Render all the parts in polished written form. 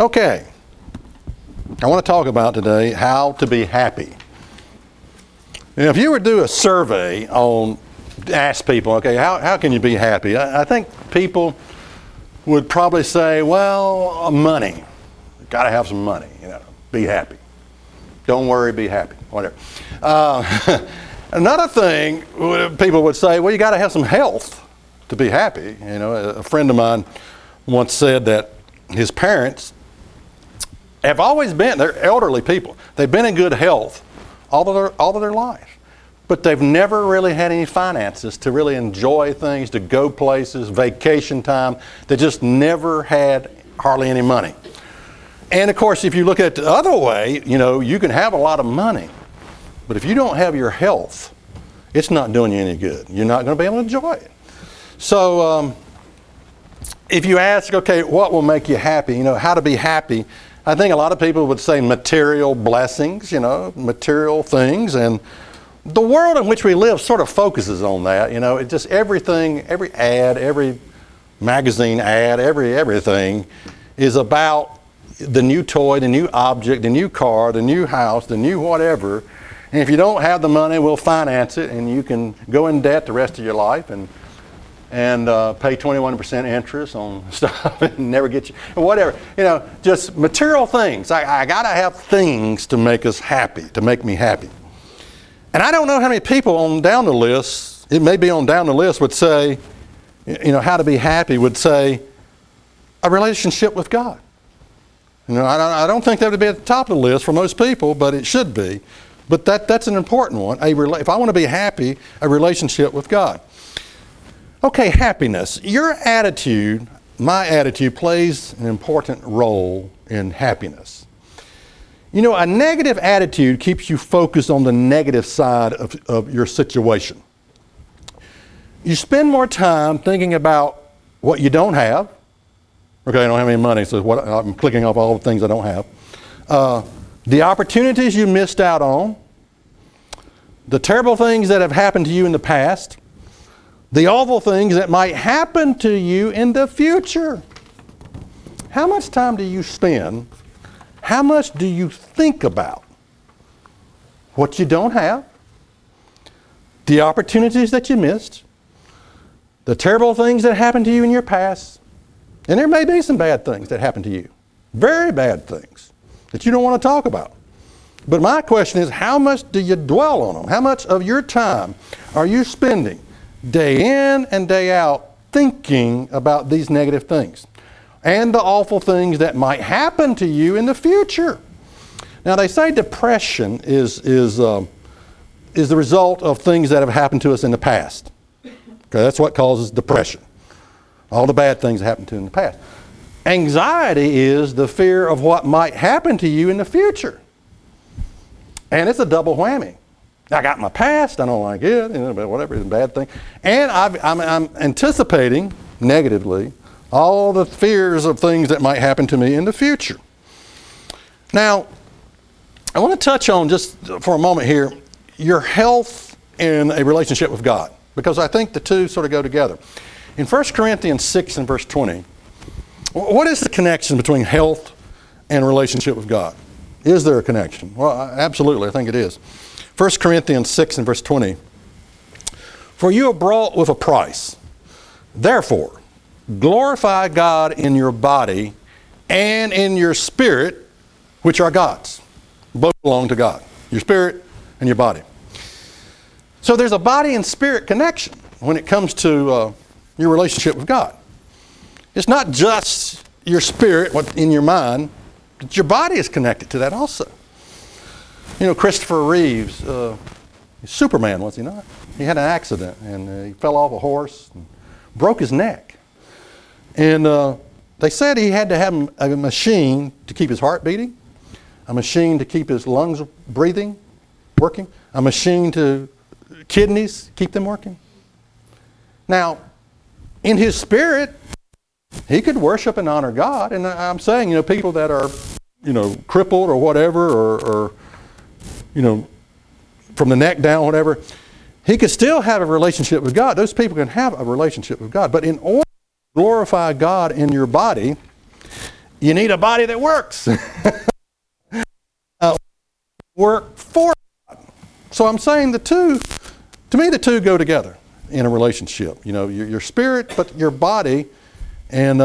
Okay. I want to talk about today how to be happy. Now, if you were to do a survey on, ask people, okay, how can you be happy? I think people would probably say, well, money. Got to have some money, you know, be happy. Don't worry, be happy, whatever. Another thing people would say, well, you got to have some health to be happy. You know, a friend of mine once said that his parents have always been, they're elderly people. They've been in good health all of their life. But they've never really had any finances to really enjoy things, to go places, vacation time. They just never had hardly any money. And of course, if you look at it the other way, you know, you can have a lot of money, but if you don't have your health, it's not doing you any good. You're not going to be able to enjoy it. So if you ask, okay, what will make you happy, you know, how to be happy, I think a lot of people would say material blessings, you know, material things. And the world in which we live sort of focuses on that, you know. It's just everything, every ad, every magazine ad, everything is about the new toy, the new object, the new car, the new house, the new whatever. And if you don't have the money, we'll finance it, and you can go in debt the rest of your life and pay 21% interest on stuff and never get you, whatever. You know, just material things. I got to have things to make us happy, to make me happy. And I don't know how many people on down the list, it may be on down the list, would say, you know, how to be happy would say, a relationship with God. You know, I don't think that would be at the top of the list for most people, but it should be. But that's an important one. If I want to be happy, a relationship with God. Okay, happiness. Your attitude, my attitude, plays an important role in happiness. You know, a negative attitude keeps you focused on the negative side of your situation. You spend more time thinking about what you don't have. Okay, I don't have any money, so I'm clicking off all the things I don't have. The opportunities you missed out on, the terrible things that have happened to you in the past, the awful things that might happen to you in the future. How much time do you spend? How much do you think about what you don't have, the opportunities that you missed, the terrible things that happened to you in your past? And there may be some bad things that happen to you, very bad things that you don't want to talk about. But my question is, how much do you dwell on them? How much of your time are you spending day in and day out thinking about these negative things and the awful things that might happen to you in the future? Now, they say depression is the result of things that have happened to us in the past. Okay, that's what causes depression. All the bad things that happened to you in the past. Anxiety is the fear of what might happen to you in the future. And it's a double whammy. I got my past, I don't like it, you know, whatever, it's a bad thing. And I'm anticipating, negatively, all the fears of things that might happen to me in the future. Now, I want to touch on, just for a moment here, your health in a relationship with God. Because I think the two sort of go together. In 1 Corinthians 6 and verse 20, what is the connection between health and relationship with God? Is there a connection? Well, absolutely, I think it is. 1 Corinthians 6 and verse 20, "For you are bought with a price. Therefore, glorify God in your body and in your spirit, which are God's." Both belong to God, your spirit and your body. So there's a body and spirit connection when it comes to your relationship with God. It's not just your spirit, what's in your mind, but your body is connected to that also. You know, Christopher Reeves, Superman, was he not? He had an accident, and he fell off a horse and broke his neck. And they said he had to have a machine to keep his heart beating, a machine to keep his lungs breathing, working, a machine to kidneys, keep them working. Now, in his spirit, he could worship and honor God. And I'm saying, you know, people that are, you know, crippled or whatever, or you know, from the neck down, whatever, he could still have a relationship with God. Those people can have a relationship with God. But in order to glorify God in your body, You need a body that works. Work for God. So I'm saying the two, to me the two go together in a relationship. You know, your spirit, but your body. And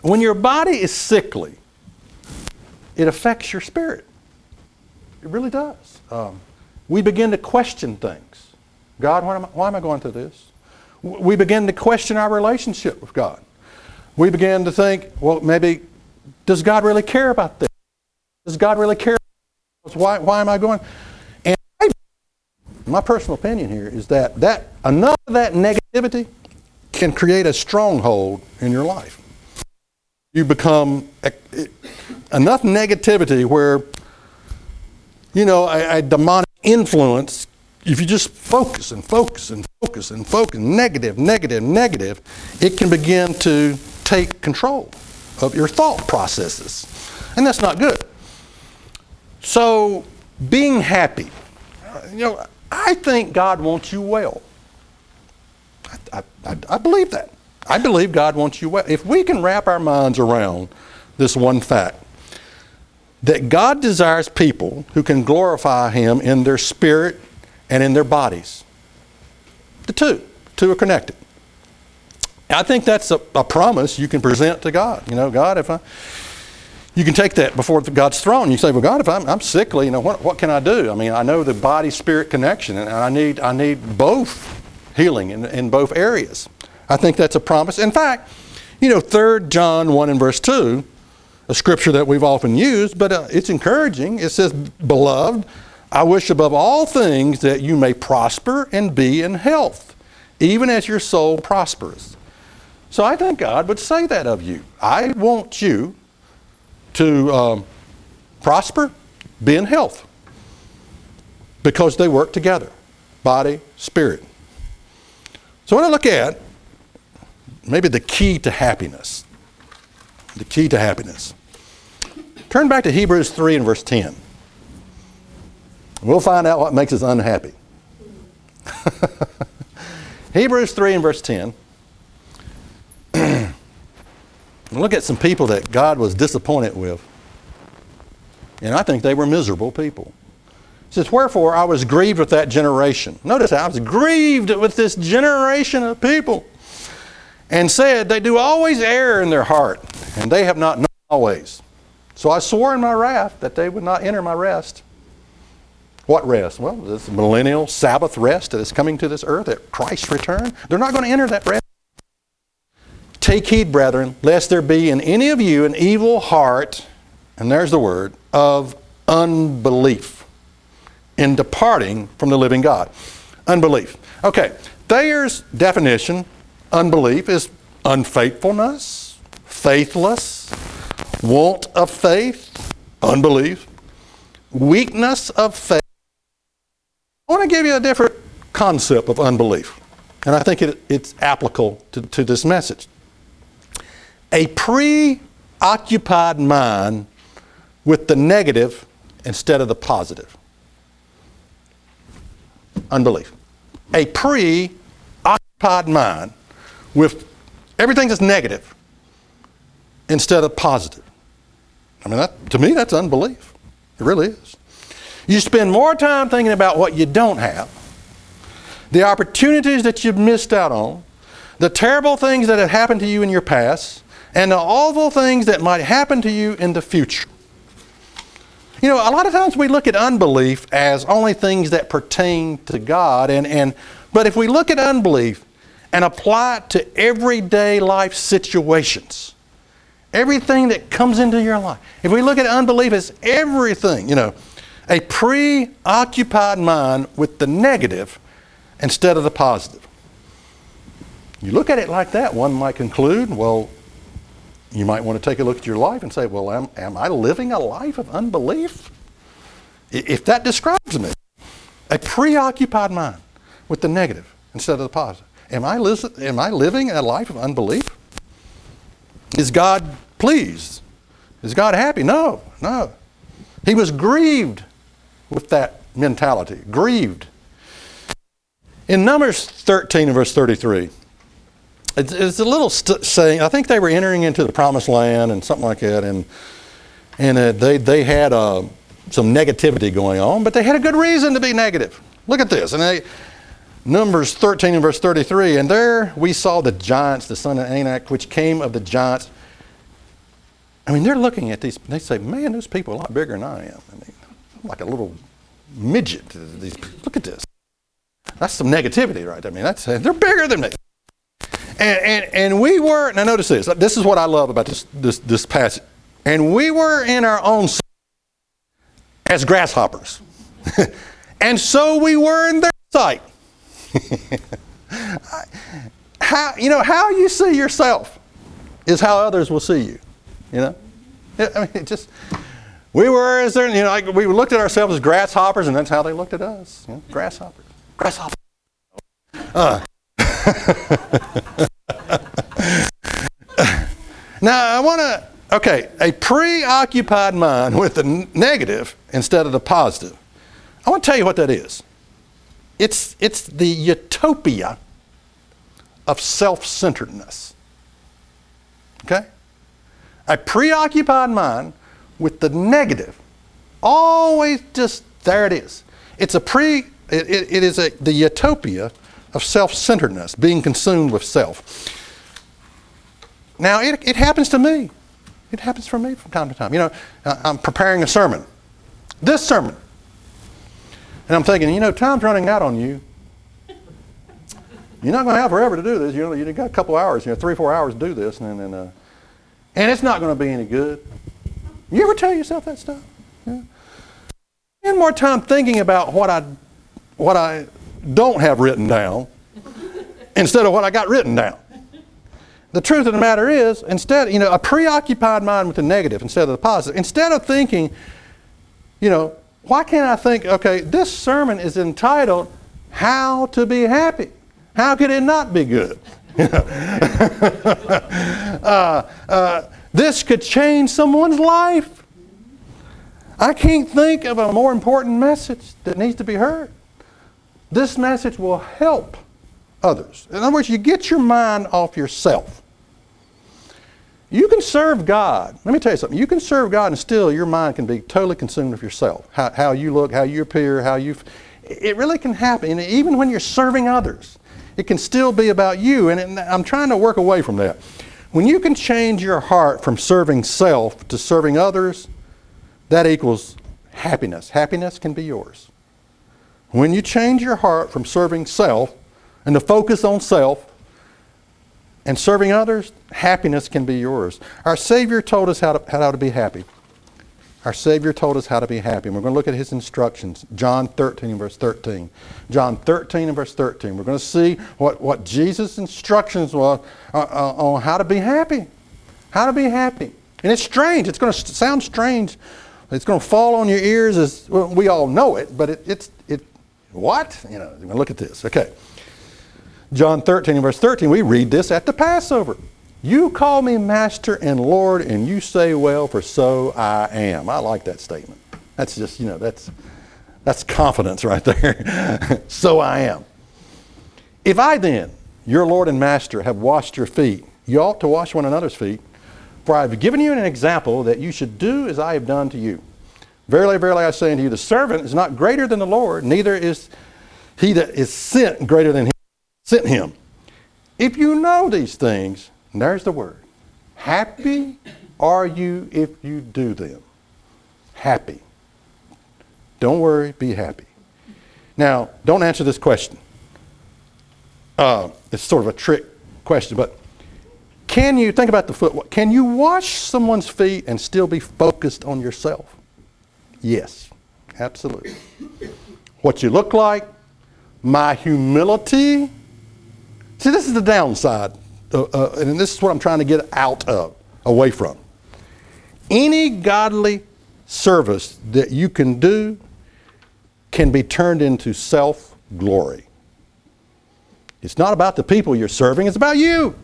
when your body is sickly, it affects your spirit. It really does. We begin to question things. God, why am I going through this? We begin to question our relationship with God. We begin to think, well, maybe, does God really care about this? Does God really care about this? Why am I going? And my personal opinion here is that enough of that negativity can create a stronghold in your life. You become enough negativity where, you know, a demonic influence, if you just focus, negative, it can begin to take control of your thought processes. And that's not good. So, being happy. You know, I think God wants you well. I believe that. I believe God wants you well. If we can wrap our minds around this one fact, that God desires people who can glorify Him in their spirit and in their bodies. The two are connected. I think that's a promise you can present to God. You know, God, you can take that before God's throne. You say, well, God, if I'm sickly, you know, what can I do? I mean, I know the body-spirit connection, and I need both healing in both areas. I think that's a promise. In fact, you know, 3 John 1 and verse 2, a scripture that we've often used, but it's encouraging. It says, Beloved, I wish above all things that you may prosper and be in health, even as your soul prospers. So I think God would say that of you. I want you to prosper, be in health, because they work together, body, spirit. So I want to look at maybe the key to happiness. The key to happiness. Turn back to Hebrews 3 and verse 10. We'll find out what makes us unhappy. Hebrews 3 and verse 10. Look at some people that God was disappointed with. And I think they were miserable people. It says, Wherefore I was grieved with that generation. Notice I was grieved with this generation of people. And said, They do always err in their heart, and they have not known always. So I swore in my wrath that they would not enter my rest. What rest? Well, this millennial Sabbath rest that is coming to this earth at Christ's return. They're not going to enter that rest. Take heed, brethren, lest there be in any of you an evil heart, and there's the word, of unbelief in departing from the living God. Unbelief. Okay, Thayer's definition. Unbelief is unfaithfulness, faithless, want of faith, unbelief, weakness of faith. I want to give you a different concept of unbelief, and I think it's applicable to this message. A preoccupied mind with the negative instead of the positive. Unbelief. A preoccupied mind with everything that's negative instead of positive. I mean, to me, that's unbelief. It really is. You spend more time thinking about what you don't have, the opportunities that you've missed out on, the terrible things that have happened to you in your past, and the awful things that might happen to you in the future. You know, a lot of times we look at unbelief as only things that pertain to God, but if we look at unbelief, and apply it to everyday life situations. Everything that comes into your life. If we look at unbelief as everything, you know, a preoccupied mind with the negative instead of the positive. You look at it like that, one might conclude, well, you might want to take a look at your life and say, well, am I living a life of unbelief? If that describes me, a preoccupied mind with the negative instead of the positive. Am I living a life of unbelief? Is God pleased? Is God happy? No. He was grieved with that mentality. Grieved. In Numbers 13 and verse 33, It's a little saying. I think they were entering into the promised land and something like that, and they had some negativity going on, but they had a good reason to be negative. Look at this, and Numbers 13 and verse 33, and there we saw the giants, the son of Anak, which came of the giants. I mean, they're looking at these, they say, man, those people are a lot bigger than I am. I mean, I'm like a little midget. Look at this. That's some negativity, right? I mean, that's, they're bigger than me. And we were, now notice this. This is what I love about this passage. And we were in our own sin as grasshoppers. And so we were in their sight. How you see yourself is how others will see you. You know? I mean, it just, we were as there, you know, like we looked at ourselves as grasshoppers, and that's how they looked at us. You know? Grasshoppers. Now, I want to, a preoccupied mind with the negative instead of the positive. I want to tell you what that is. It's the utopia of self-centeredness. Okay? A preoccupied mind with the negative, always just, there it is. It is the utopia of self-centeredness, being consumed with self. Now, it happens to me. It happens for me from time to time. You know, I'm preparing a sermon. This sermon. And I'm thinking, you know, time's running out on you. You're not going to have forever to do this. You know, you've got a couple hours, 3 or 4 hours to do this, and it's not going to be any good. You ever tell yourself that stuff? Yeah. Spend more time thinking about what I don't have written down instead of what I got written down. The truth of the matter is, instead, a preoccupied mind with the negative instead of the positive. Instead of thinking, why can't I think, this sermon is entitled, How to Be Happy. How could it not be good? This could change someone's life. I can't think of a more important message that needs to be heard. This message will help others. In other words, you get your mind off yourself. You can serve God. Let me tell you something. You can serve God and still your mind can be totally consumed with yourself. How you look, how you appear, it really can happen. And even when you're serving others, it can still be about you. And I'm trying to work away from that. When you can change your heart from serving self to serving others, that equals happiness. Happiness can be yours. When you change your heart from serving self and to focus on self, and serving others, happiness can be yours. Our Savior told us how to be happy. Our Savior told us how to be happy. And we're going to look at His instructions. John 13 and verse 13. John 13 and verse 13. We're going to see what Jesus' instructions were on how to be happy. How to be happy. And it's strange. It's going to sound strange. It's going to fall on your ears as well, we all know it. But it's what? Look at this. Okay. John 13 and verse 13, we read this at the Passover. You call me Master and Lord, and you say, well, for so I am. I like that statement. That's just, that's confidence right there. So I am. If I then, your Lord and Master, have washed your feet, you ought to wash one another's feet. For I have given you an example that you should do as I have done to you. Verily, verily, I say unto you, the servant is not greater than the Lord, neither is he that is sent greater than he sent him. If you know these things, and there's the word, happy are you if you do them. Happy. Don't worry, be happy. Now, don't answer this question. It's sort of a trick question, but can you, think about the foot, can you wash someone's feet and still be focused on yourself? Yes, absolutely. What you look like, my humility. See, this is the downside, and this is what I'm trying to get away from. Any godly service that you can do can be turned into self-glory. It's not about the people you're serving, it's about you.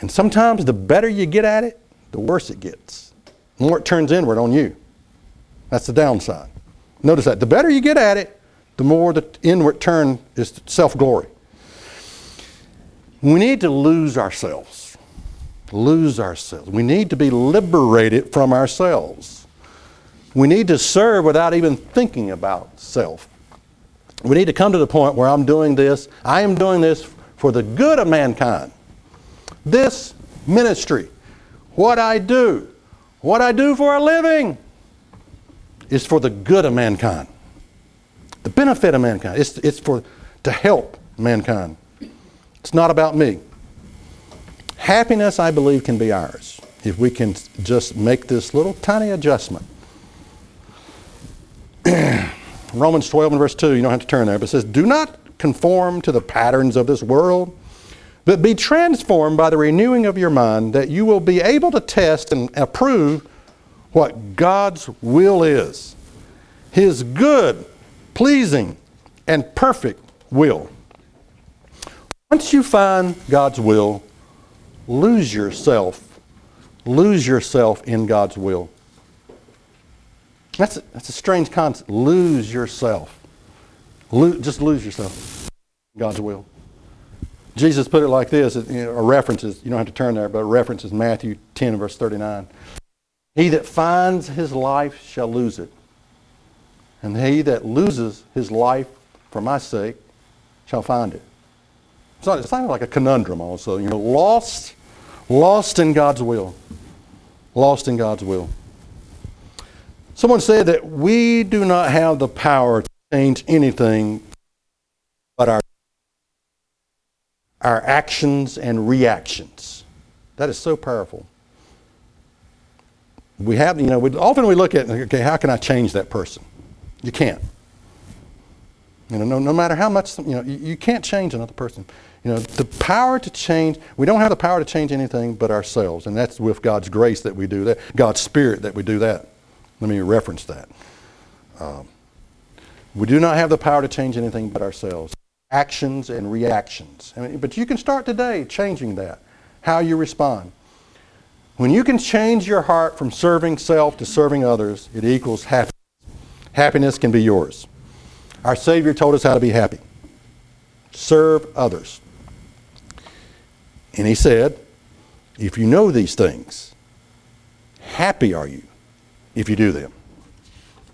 And sometimes the better you get at it, the worse it gets. The more it turns inward on you. That's the downside. Notice that. The better you get at it, the more the inward turn is self-glory. We need to lose ourselves. Lose ourselves. We need to be liberated from ourselves. We need to serve without even thinking about self. We need to come to the point where I am doing this for the good of mankind. This ministry, what I do for a living is for the good of mankind. The benefit of mankind. It's for to help mankind. It's not about me. Happiness, I believe, can be ours if we can just make this little tiny adjustment. Romans 12 and verse 2, you don't have to turn there, but it says, "Do not conform to the patterns of this world, but be transformed by the renewing of your mind, that you will be able to test and approve what God's will is, His good, pleasing, and perfect will." Once you find God's will, lose yourself. Lose yourself in God's will. That's a strange concept. Lose yourself. Just lose yourself in God's will. Jesus put it like this, or references, you don't have to turn there, but references Matthew 10 verse 39. "He that finds his life shall lose it. And he that loses his life for my sake shall find it." So it's kind of like a conundrum also. You're lost in God's will. Lost in God's will. Someone said that we do not have the power to change anything but our actions and reactions. That is so powerful. We have, often we look at, okay, how can I change that person? You can't. No matter how much, you can't change another person. The power to change, we don't have the power to change anything but ourselves. And that's with God's grace that we do that, God's Spirit that we do that. Let me reference that. We do not have the power to change anything but ourselves. Actions and reactions. But you can start today changing that, how you respond. When you can change your heart from serving self to serving others, it equals happiness. Happiness can be yours. Our Savior told us how to be happy. Serve others. And He said, if you know these things, happy are you if you do them.